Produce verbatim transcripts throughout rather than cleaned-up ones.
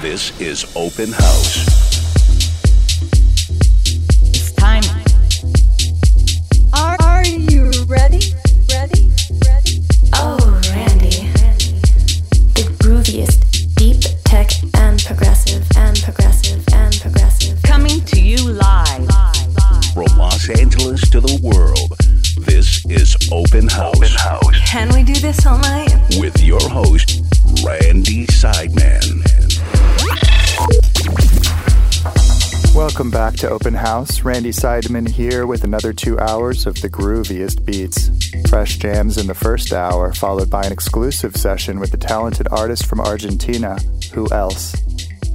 This is Open House. It's time. Are, are you ready? Ready? Ready? Oh, Randy. The grooviest, deep tech and progressive and progressive and progressive. Coming to you live. live, live. From Los Angeles to the world. This is Open House. Open House. Can we do this all night? With your host, Randy Seidman. Welcome back to Open House. Randy Seidman here with another two hours of the grooviest beats. Fresh jams in the first hour, followed by an exclusive session with the talented artist from Argentina, Who Else.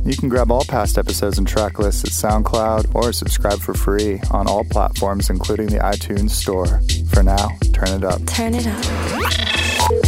You can grab all past episodes and track lists at SoundCloud or subscribe for free on all platforms, including the iTunes Store. For now, turn it up. Turn it up.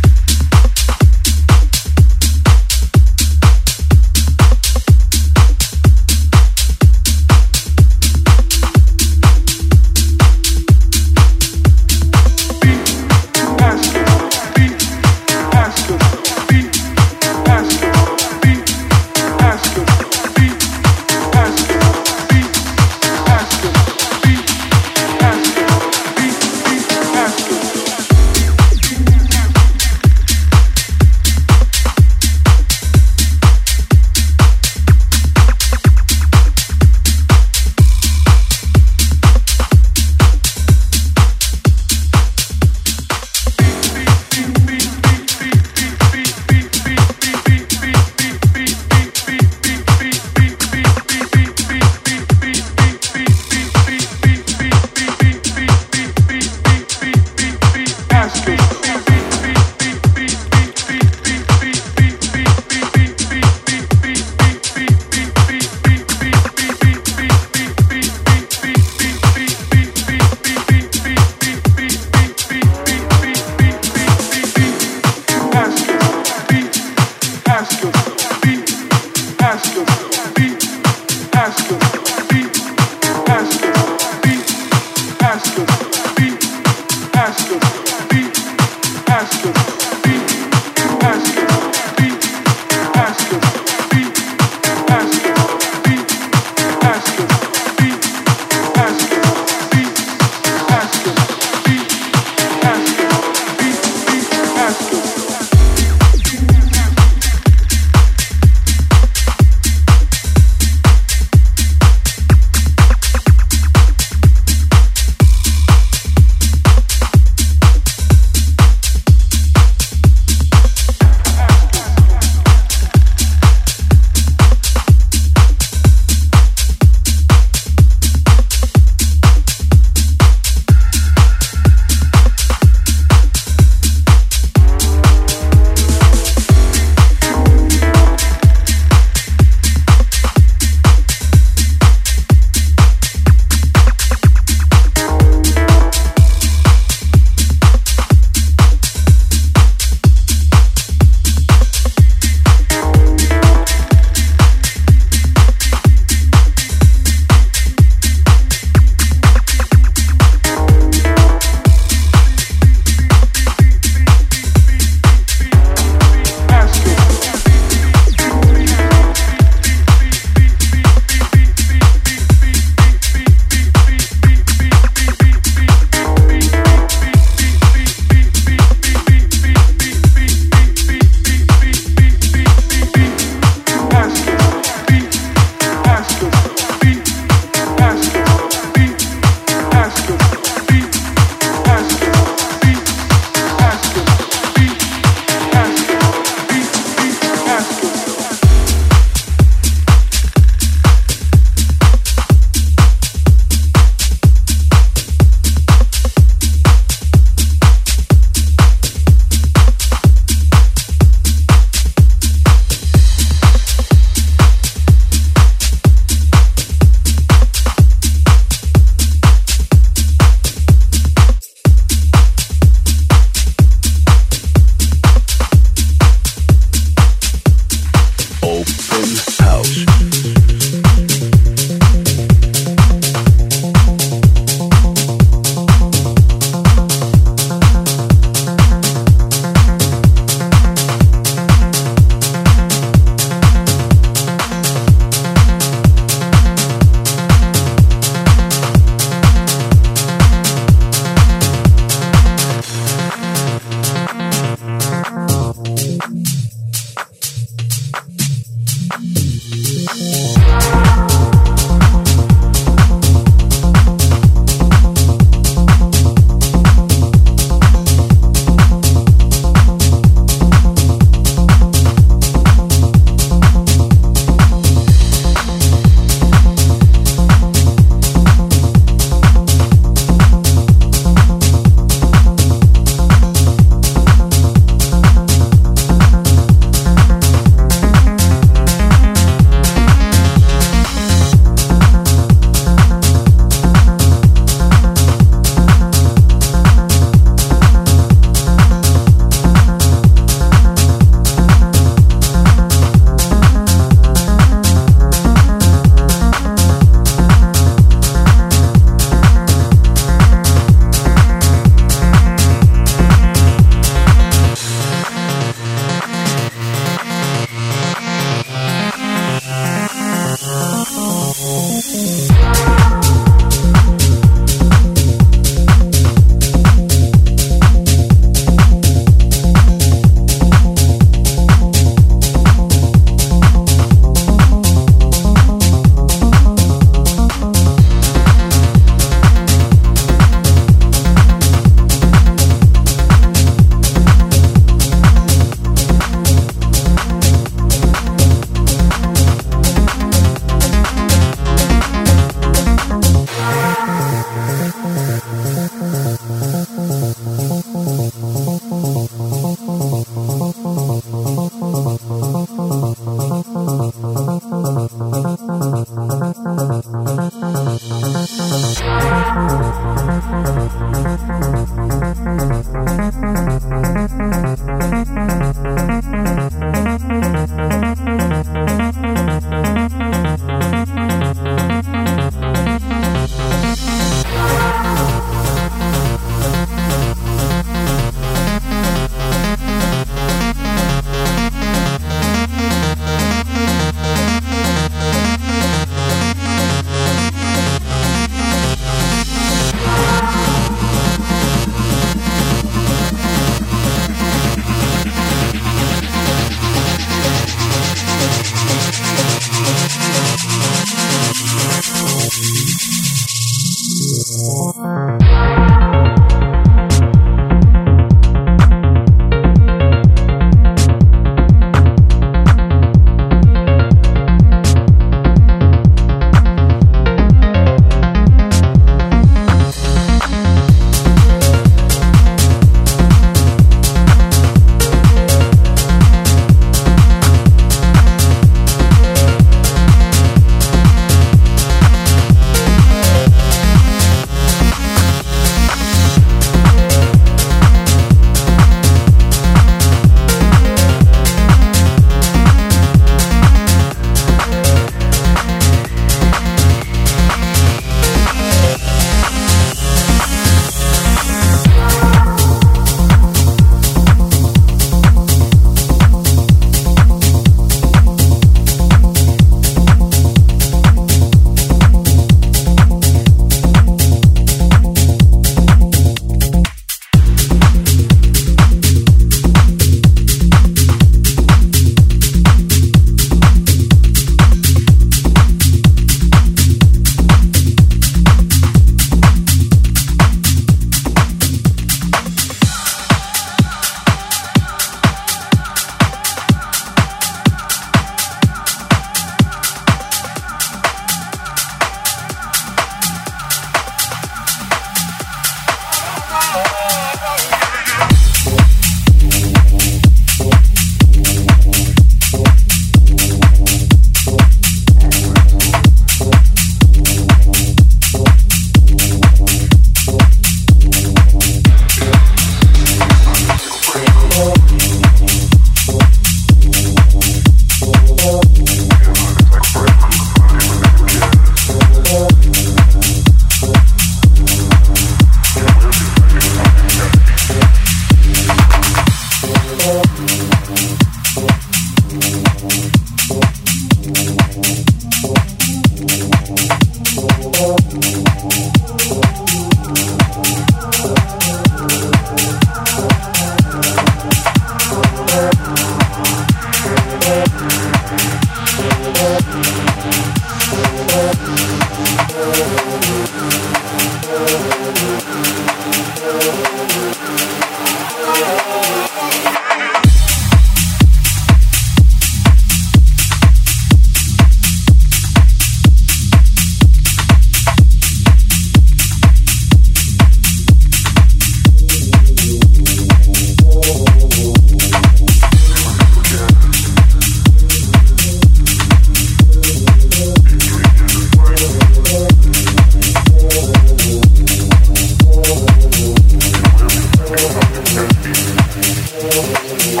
Thank you.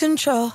Control.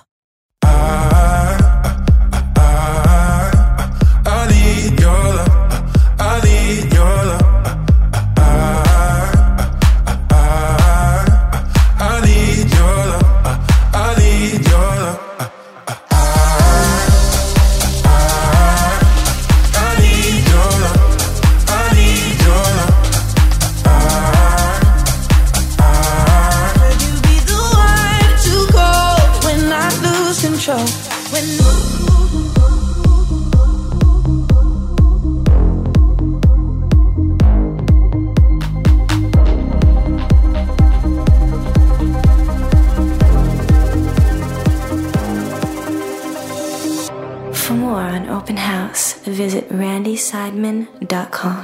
Visit randy seidman dot com.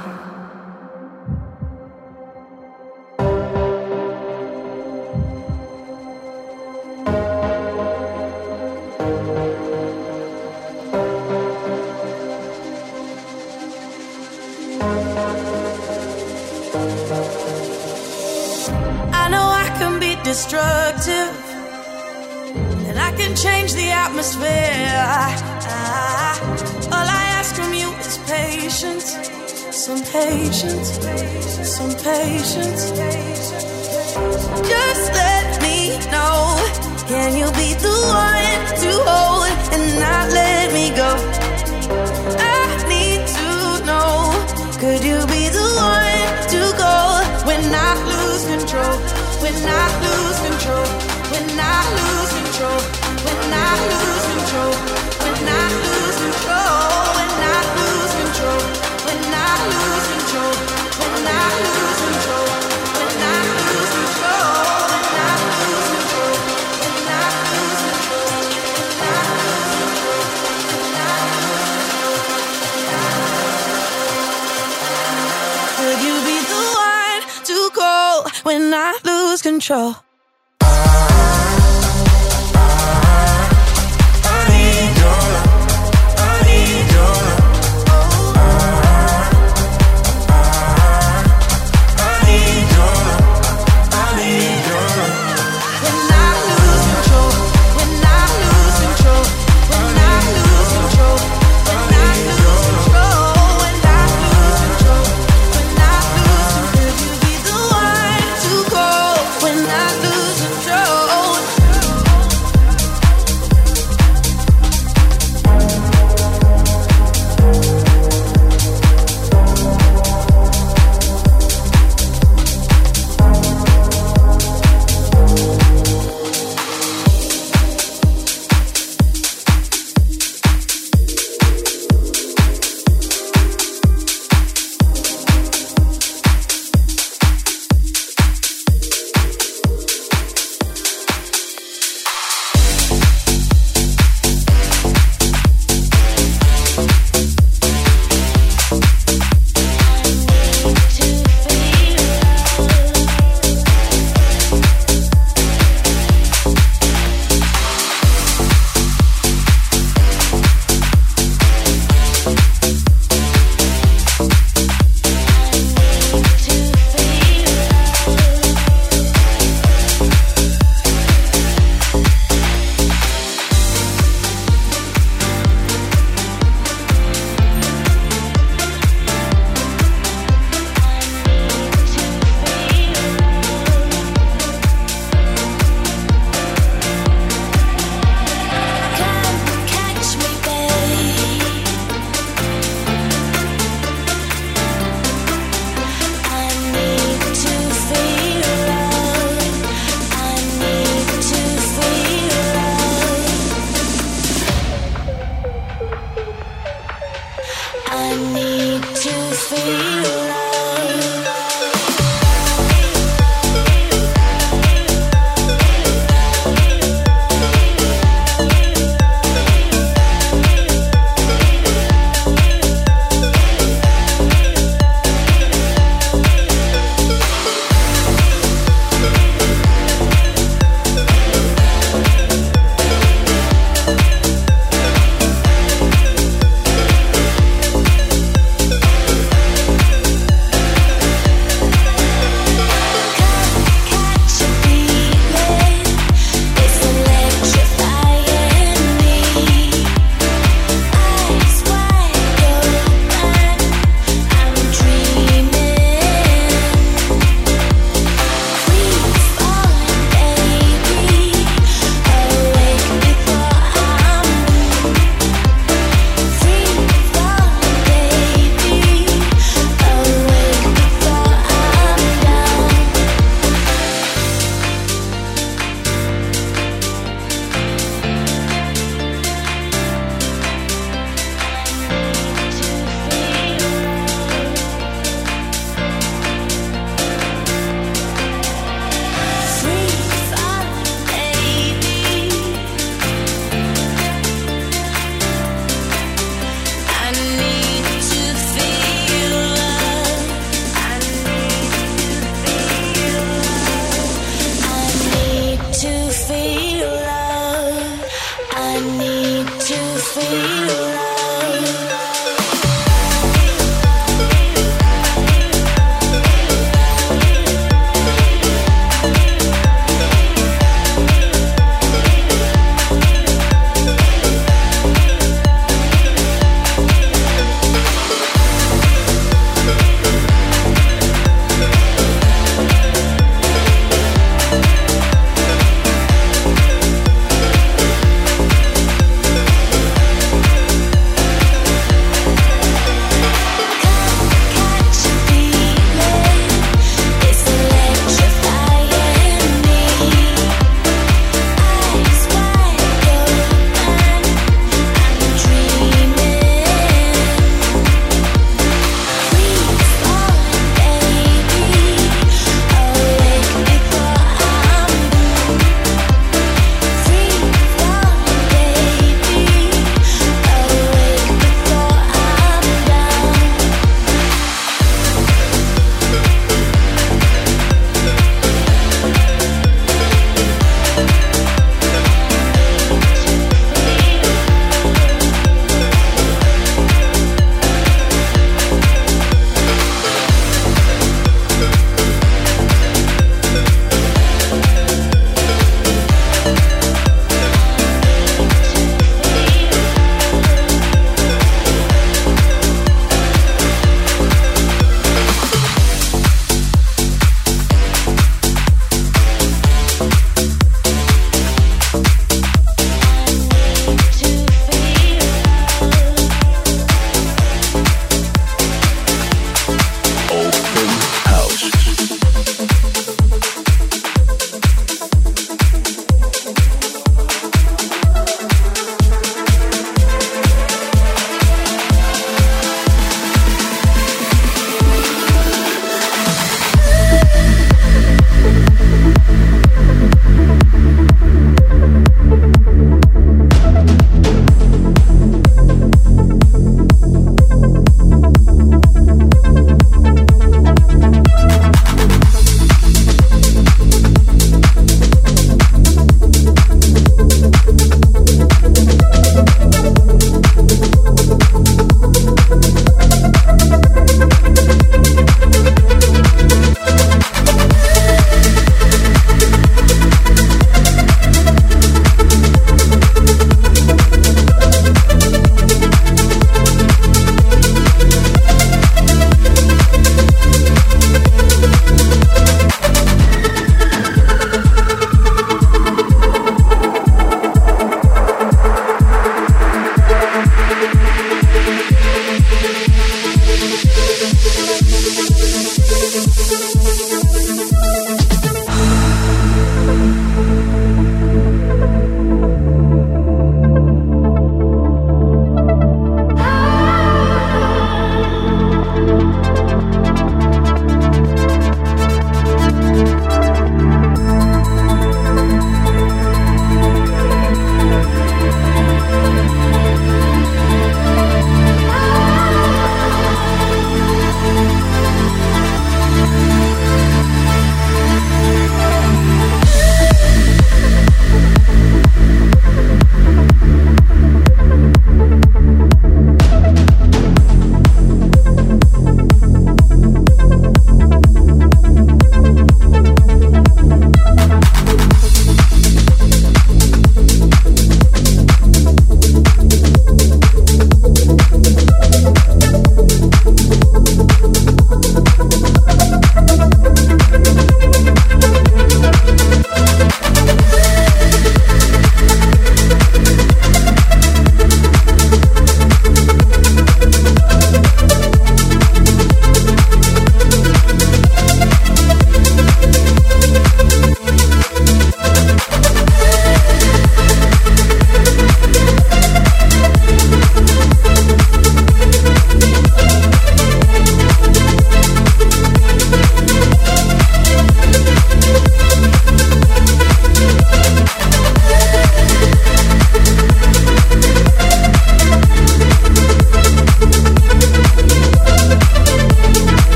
I know I can be destructive, and I can change the atmosphere. I, I, All I ask from you is patience, some patience, some patience. Just let me know, can you be the one to hold and not let me go? I need to know, could you be the one to go when I lose control, when I lose control, when I lose control, when I lose control, when I lose control? When I lose control.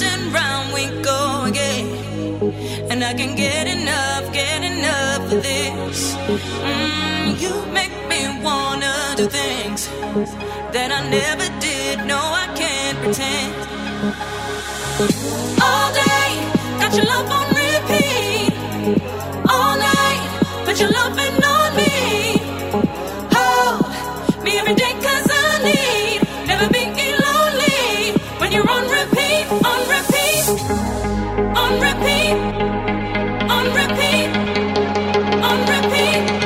round and round we go again, and I can't get enough, get enough of this. Mm, you make me wanna do things that I never did. No, I can't pretend. All day, got your love on repeat. All night, put your loving on me. Hold me every day 'cause I need never being lonely. When you're on repeat, on repeat, on repeat, on repeat, on repeat, on repeat, on repeat, on repeat.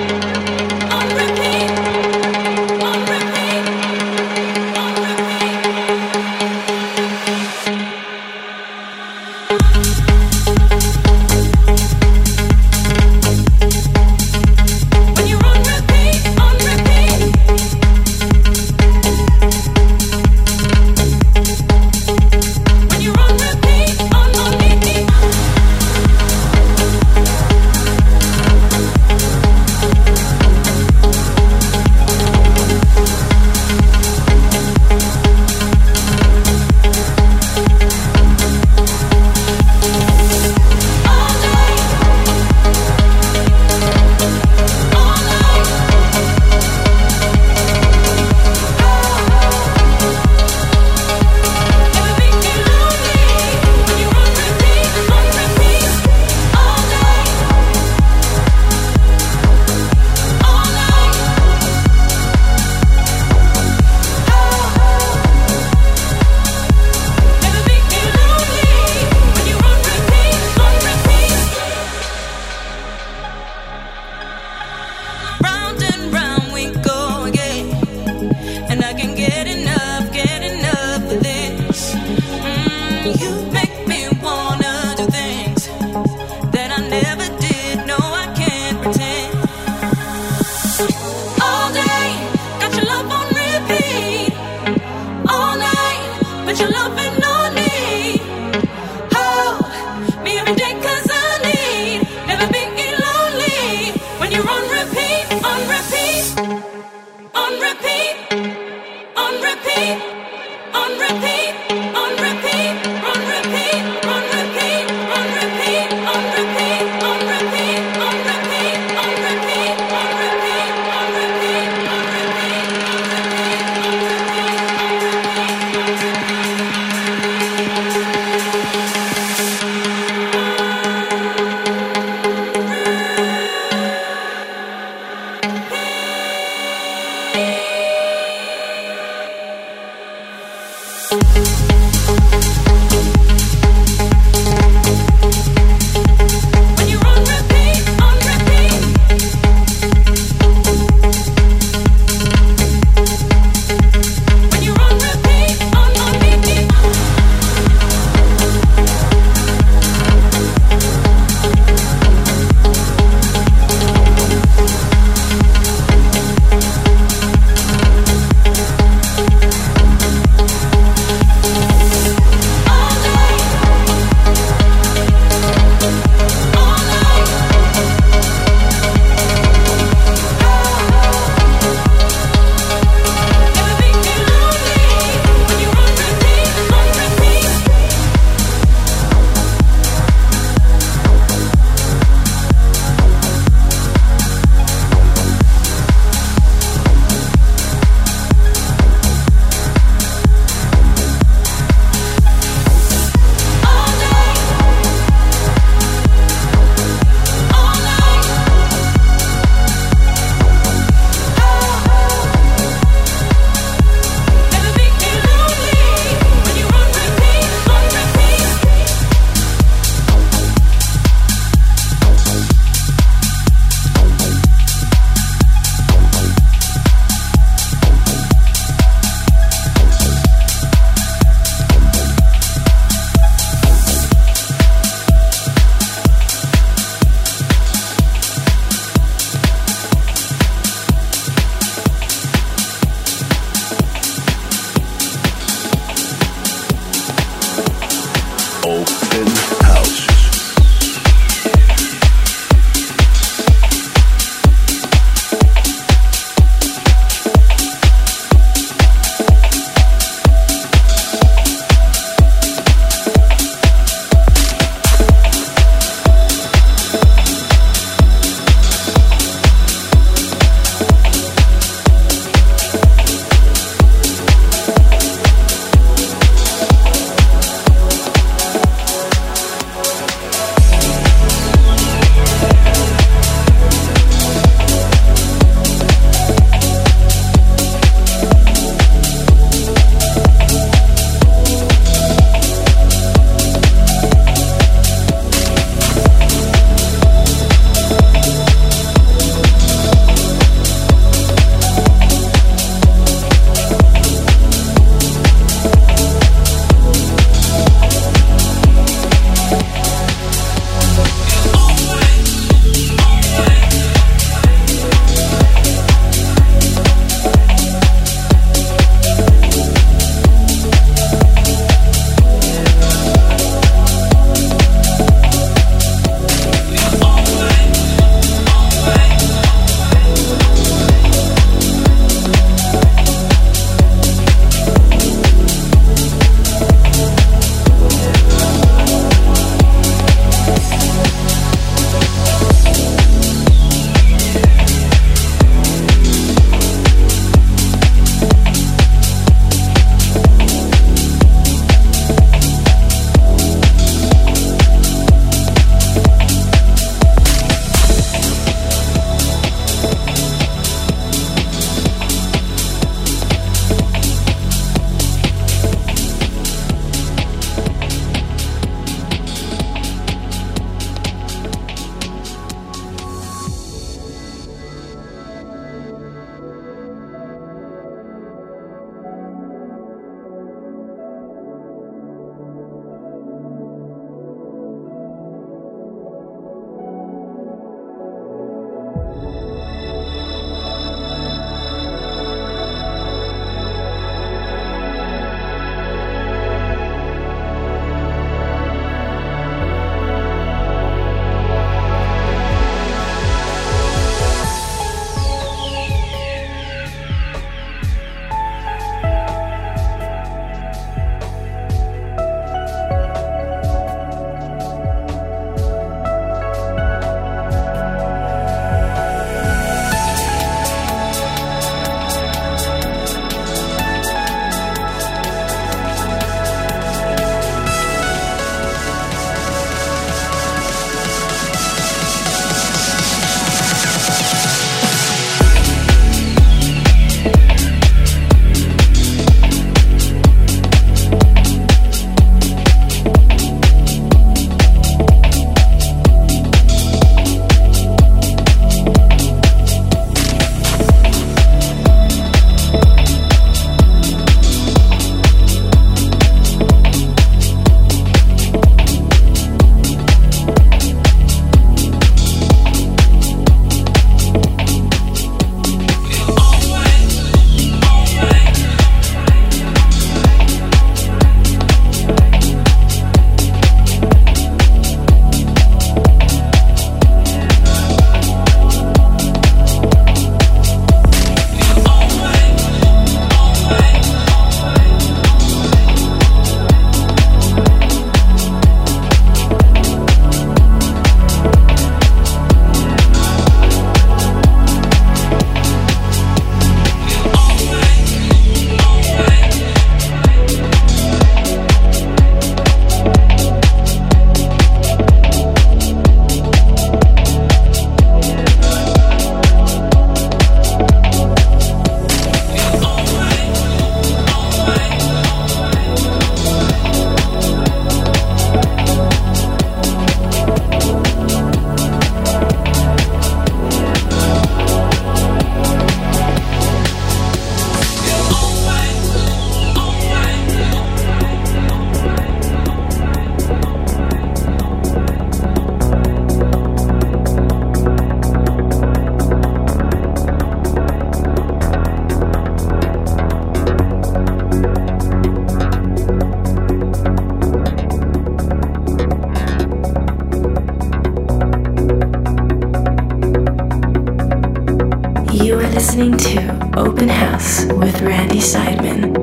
listening to Open House with Randy Seidman.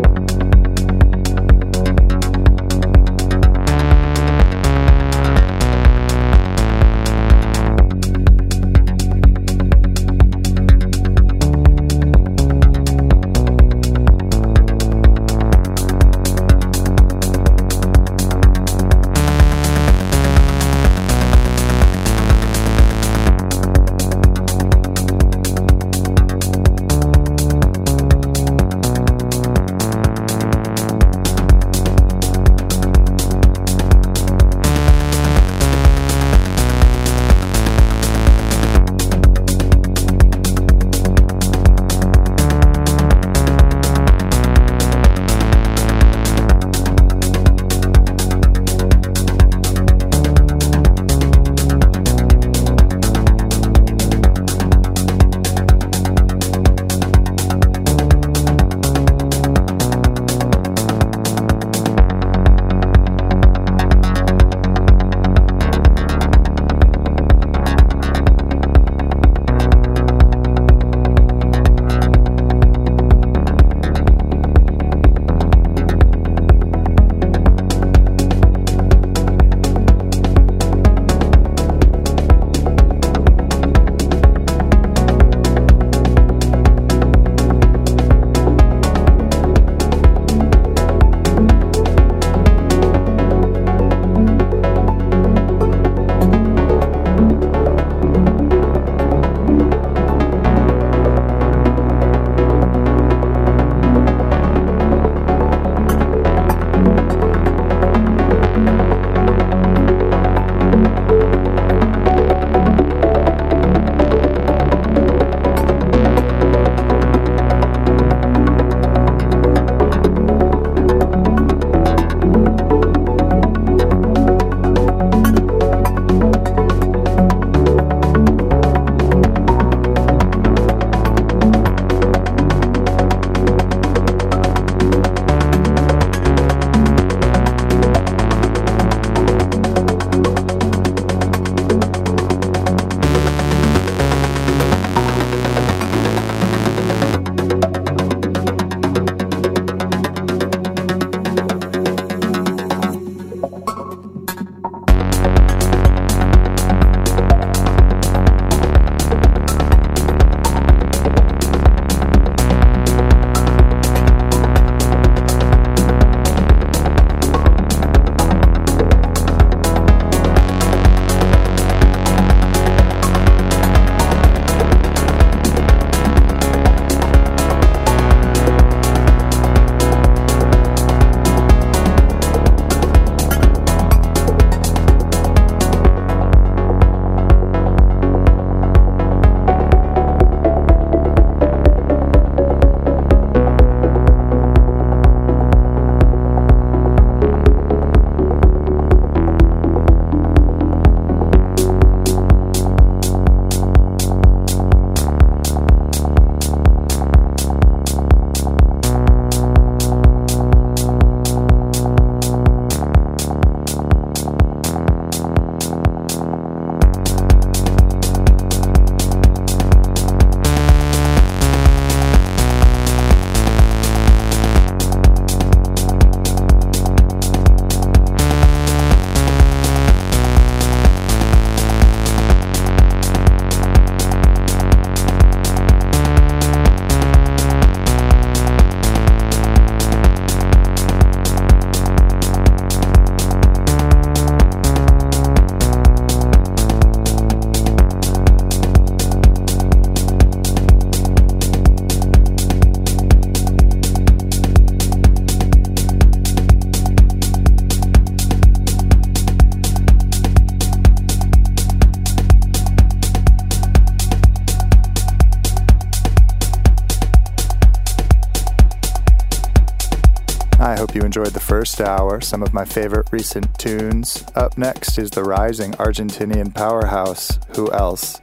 Enjoyed the first hour, some of my favorite recent tunes. Up next is the rising Argentinian powerhouse, Who Else,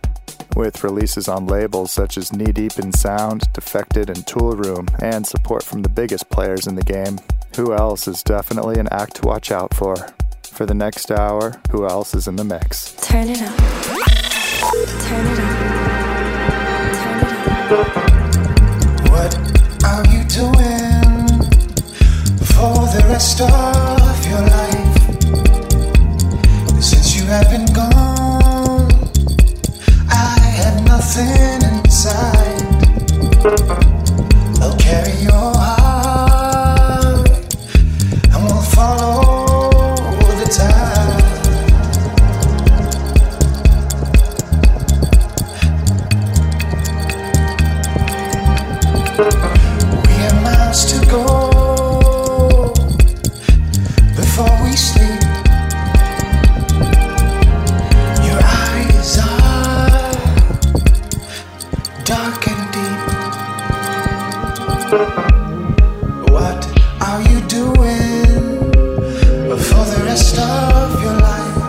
with releases on labels such as Knee Deep in Sound, Defected, and Tool Room, and support from the biggest players in the game. Who Else is definitely an act to watch out for. For the next hour, Who Else is in the mix. Turn it up. Turn it up. Turn it up. for the rest of your life. Since you have been gone, I have nothing inside. I'll carry your heart and we'll follow the tide. We have miles to go before we sleep. Your eyes are dark and deep. What are you doing for the rest of your life?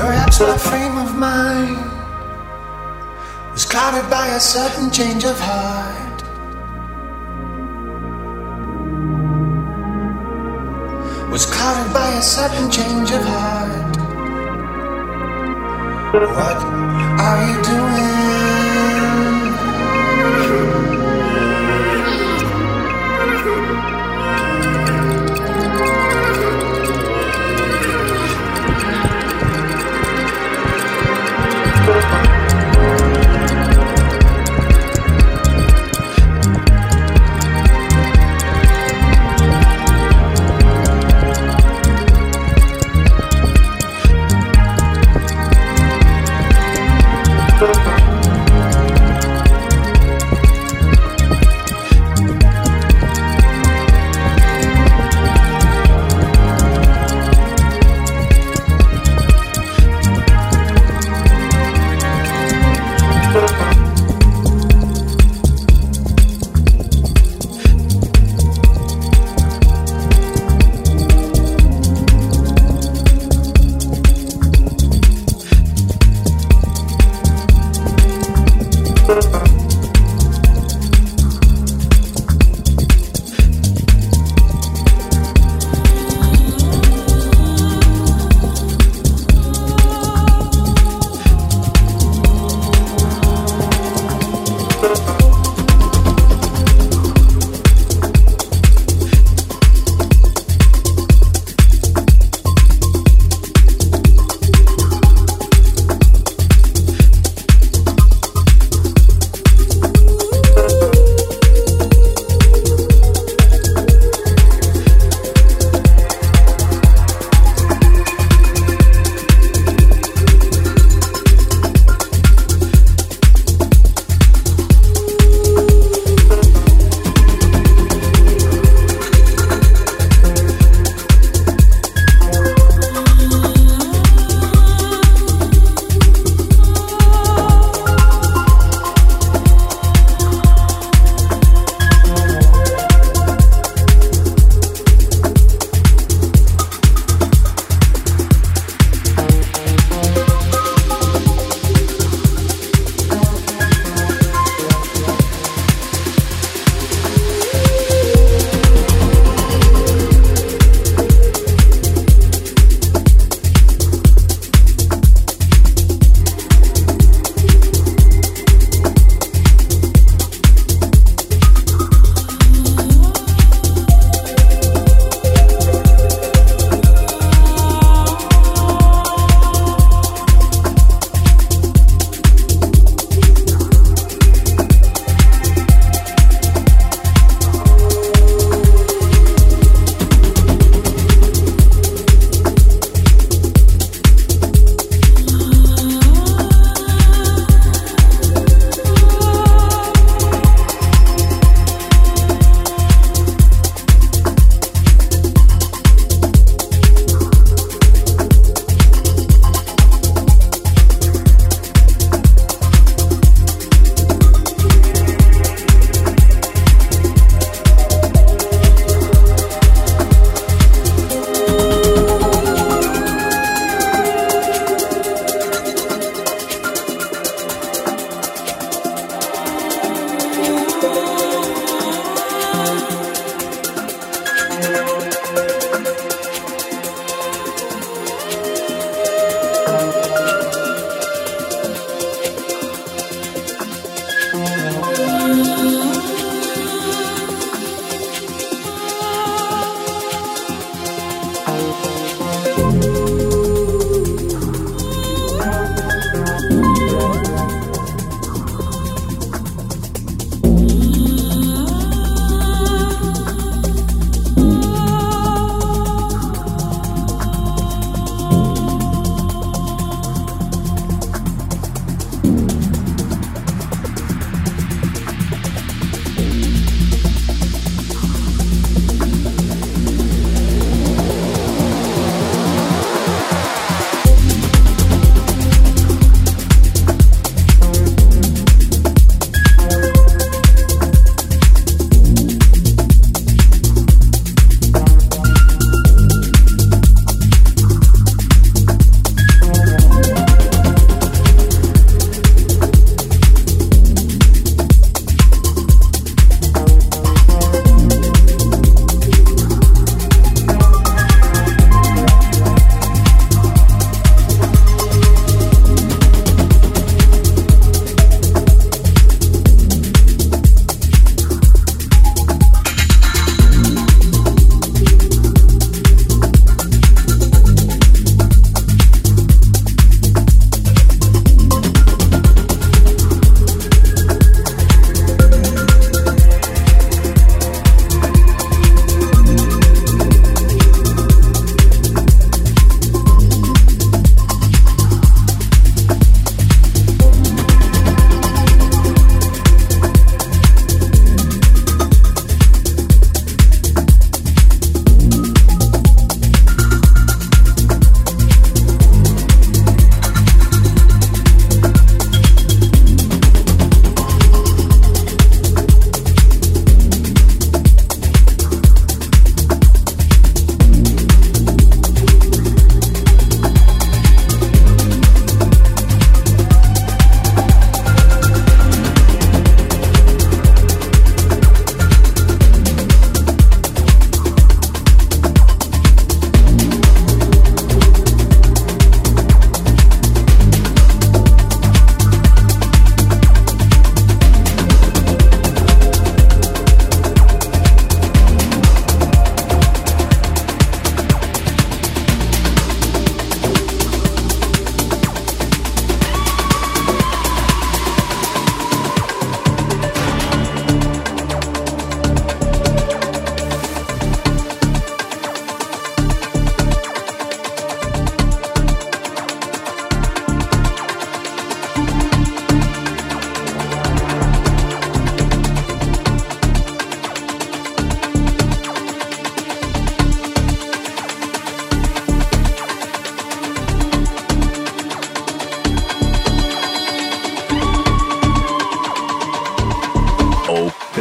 Perhaps my frame of mind was clouded by a sudden change of heart. Was clouded by a sudden change of heart. What are you doing?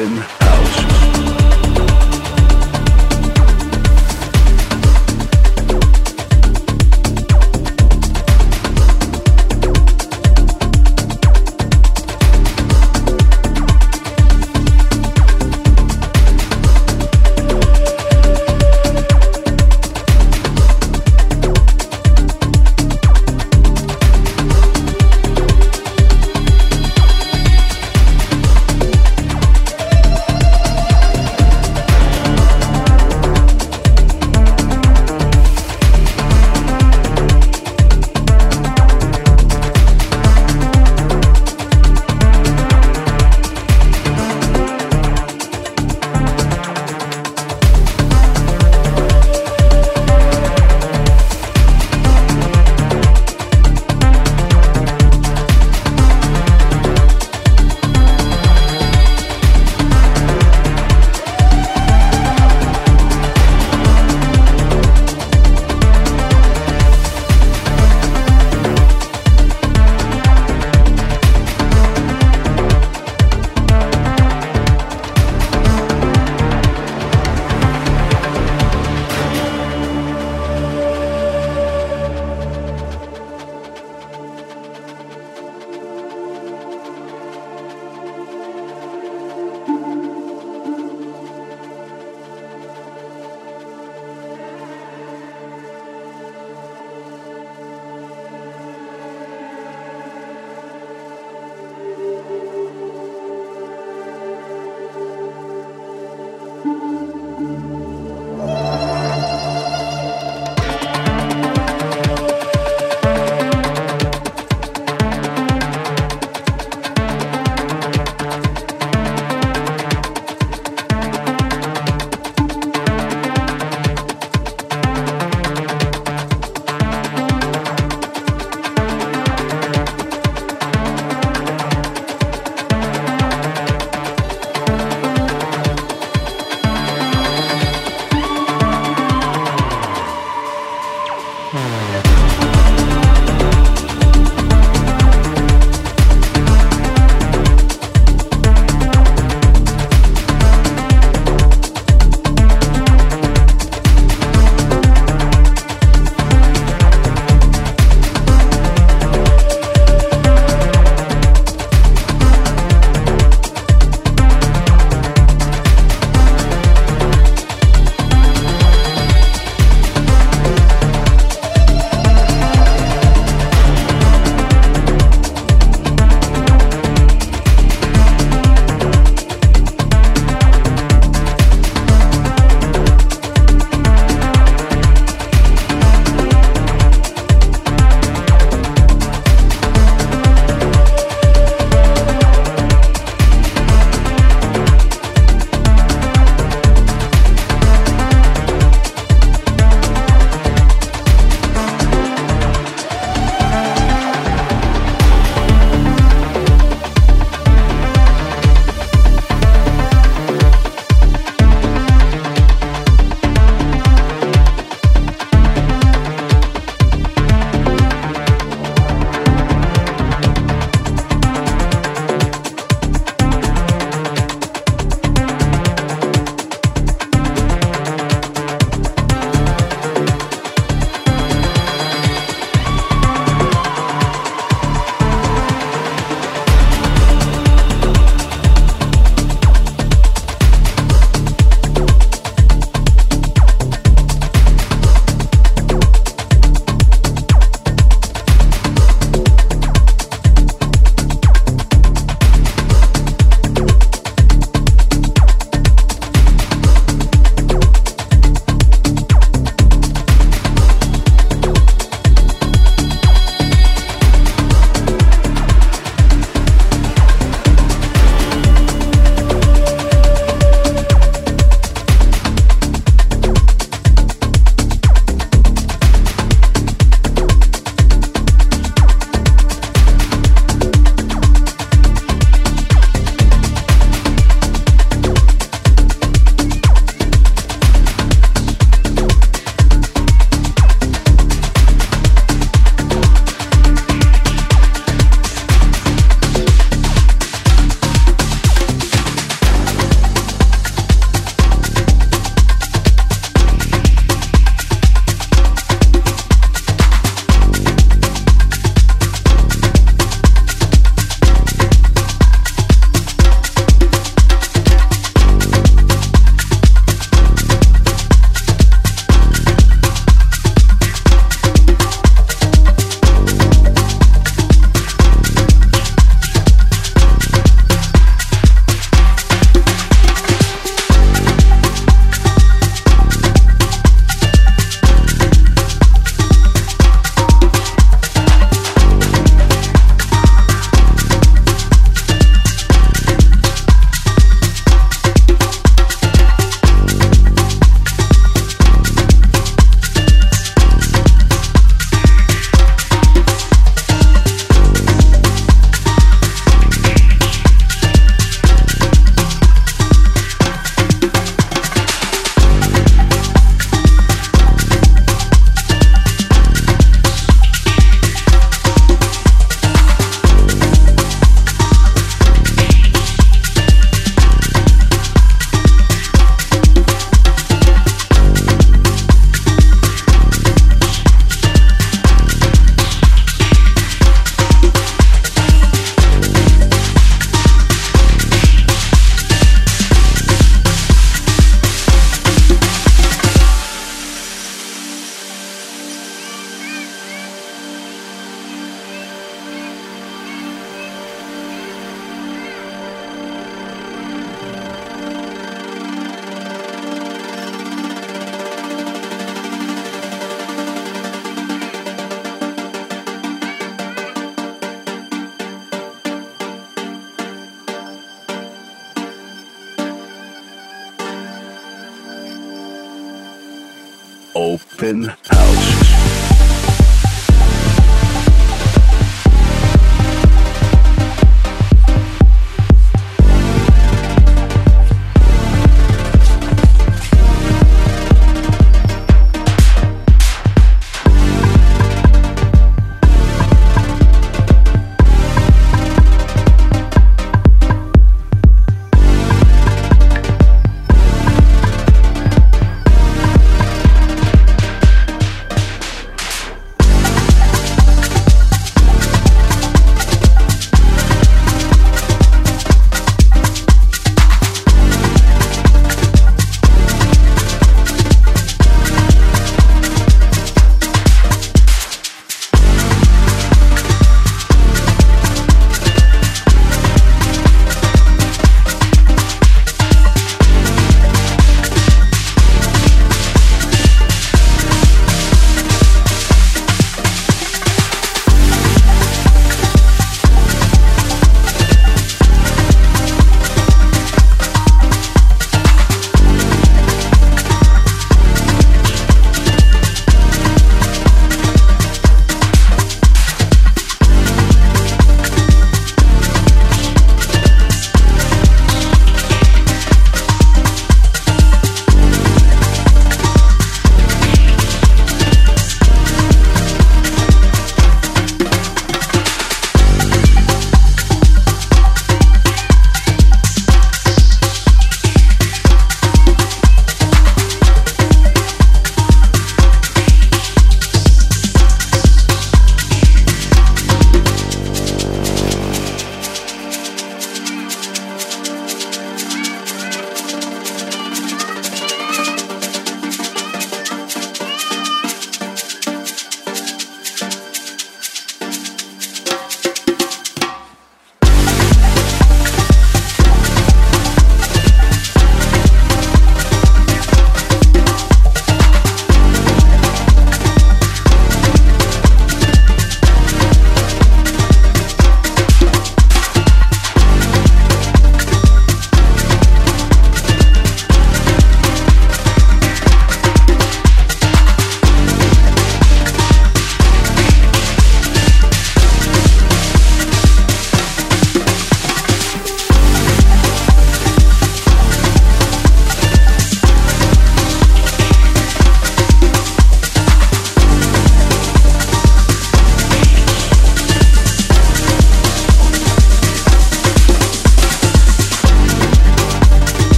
Open House. Open House.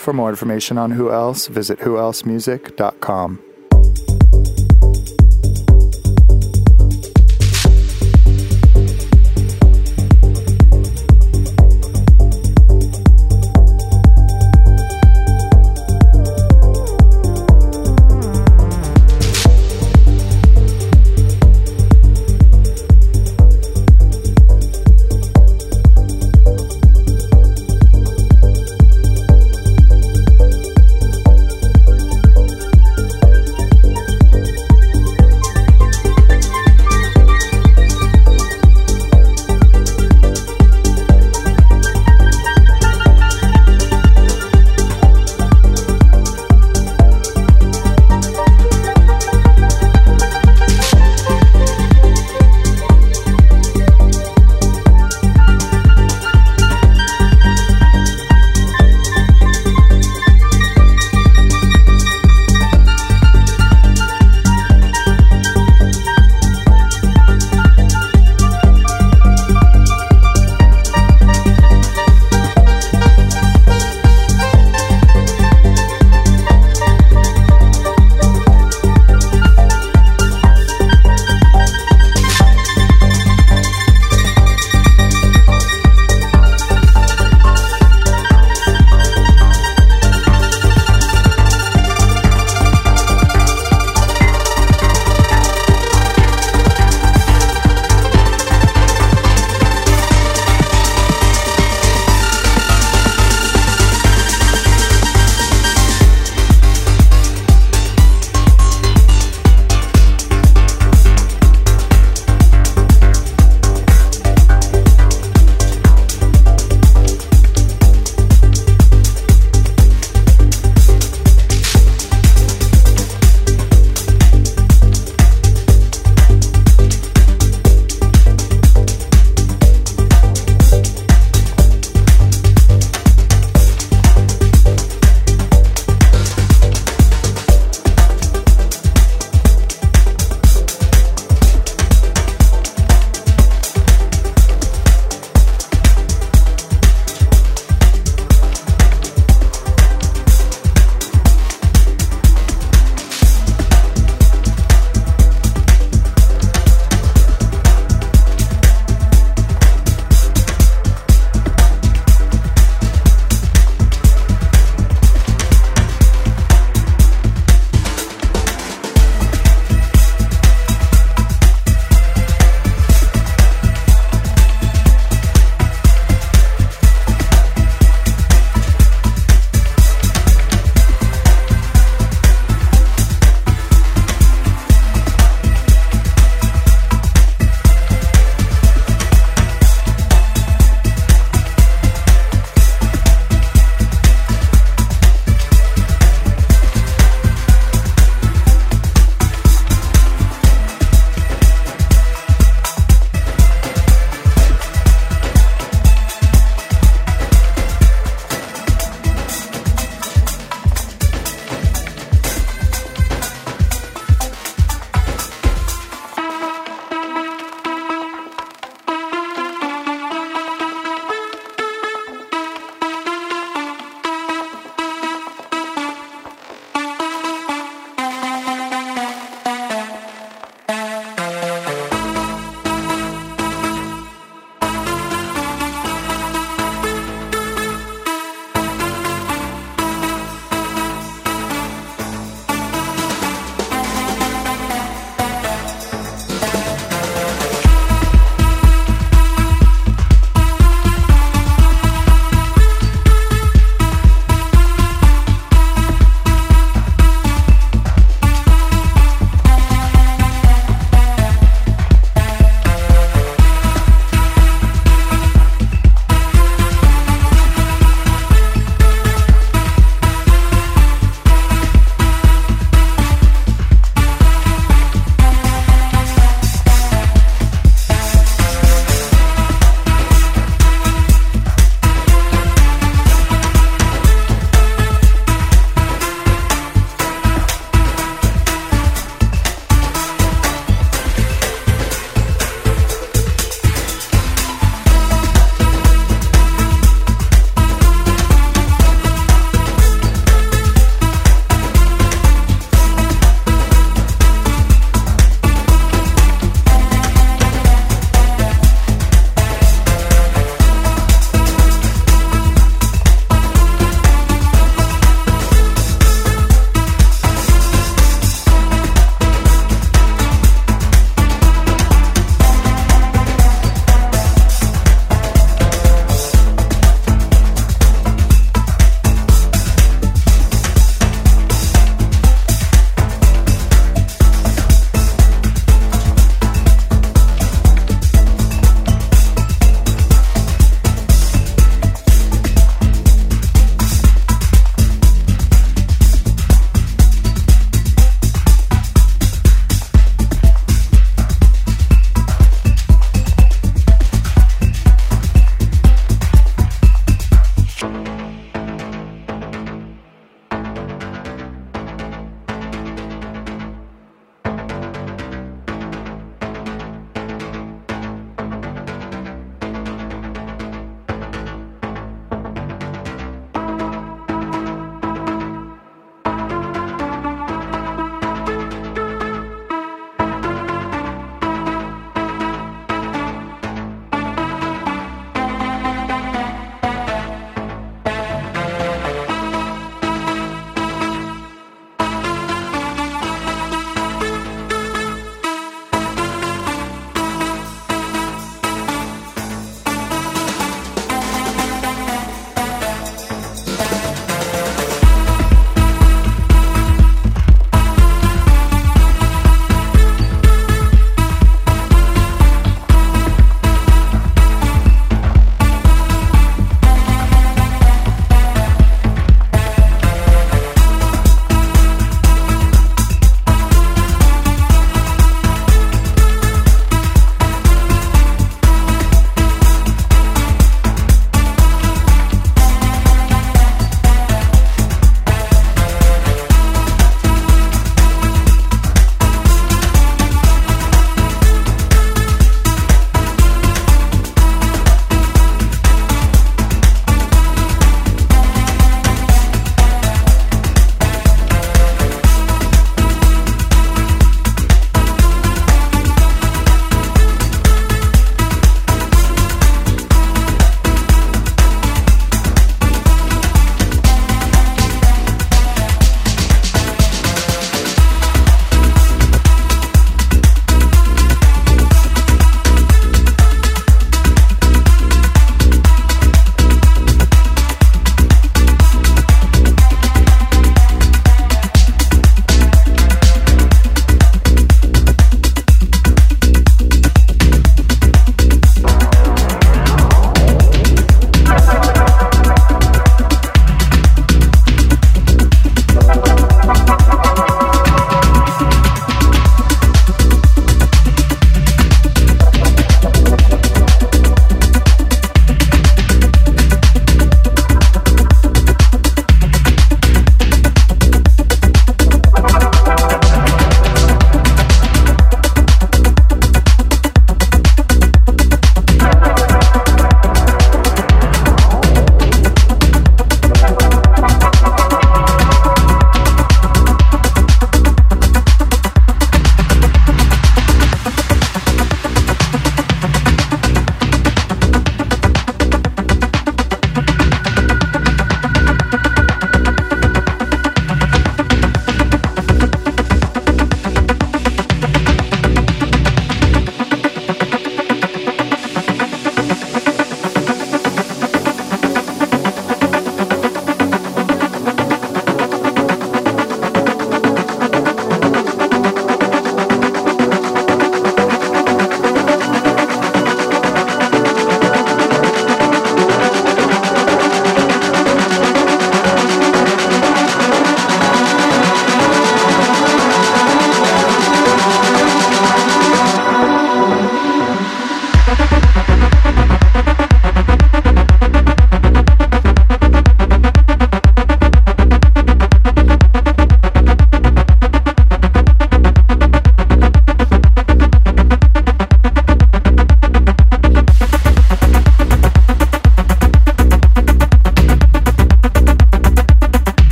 For more information on Who Else, visit who else music dot com.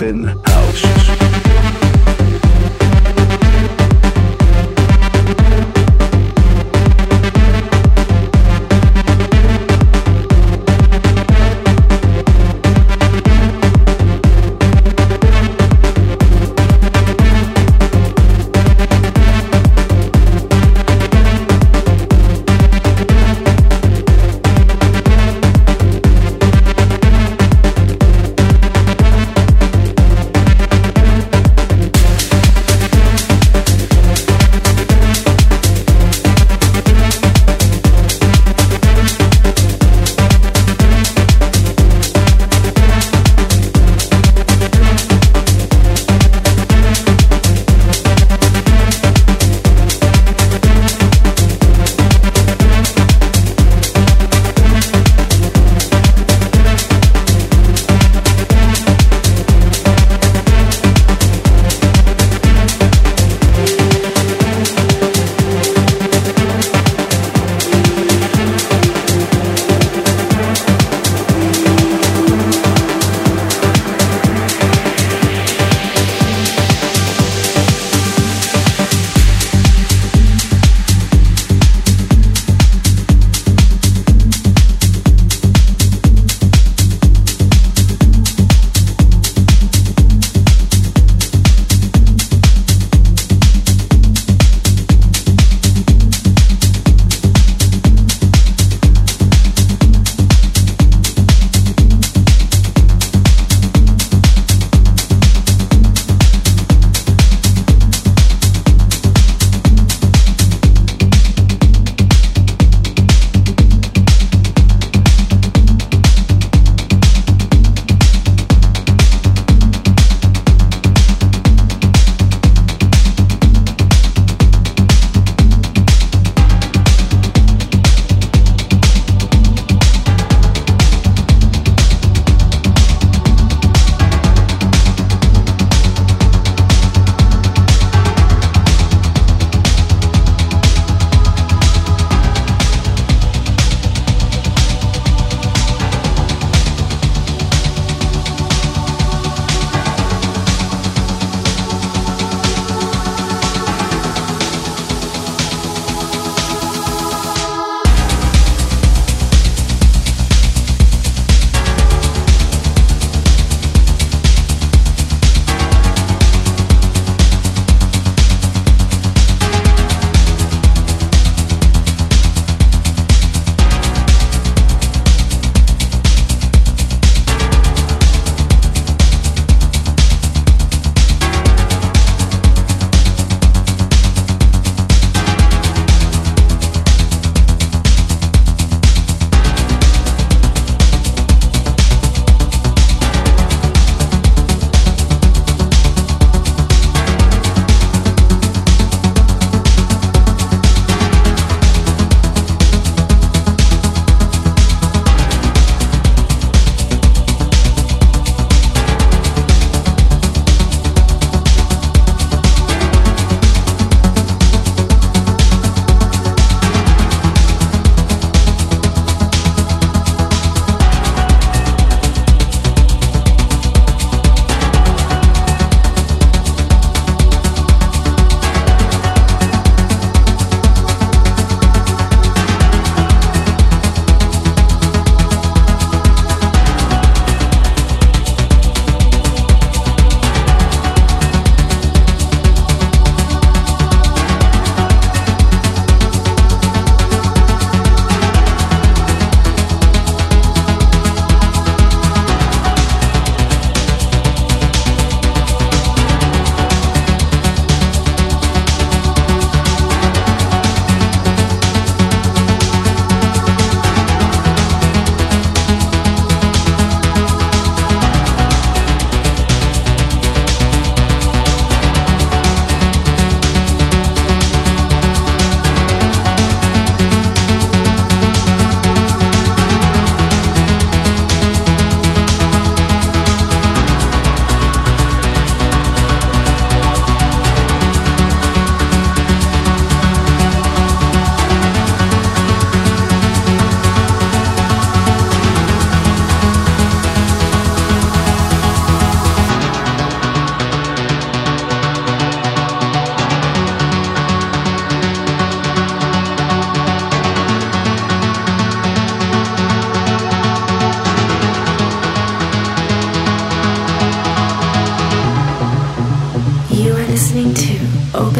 Open House.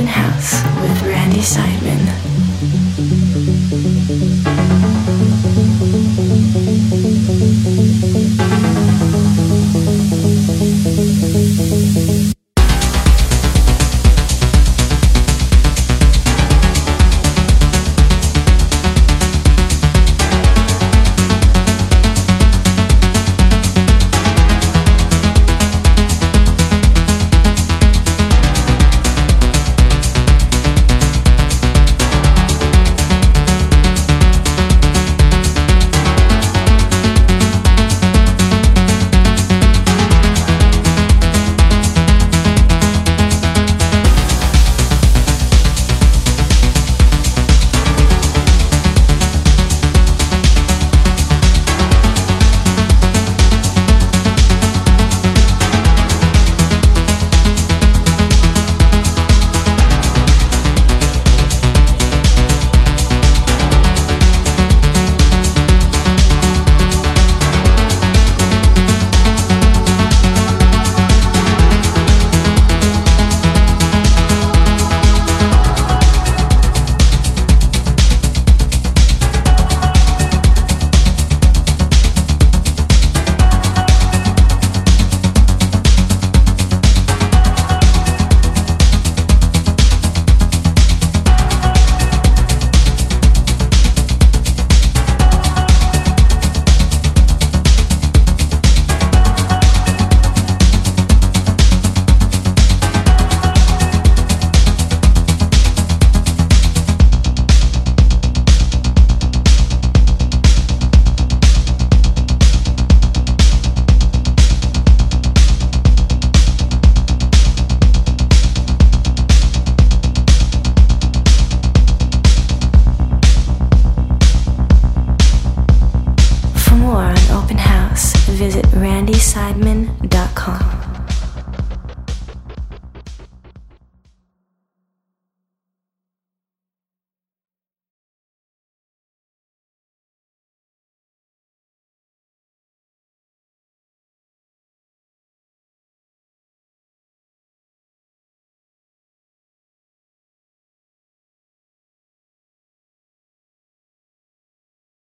House with Randy Seidman.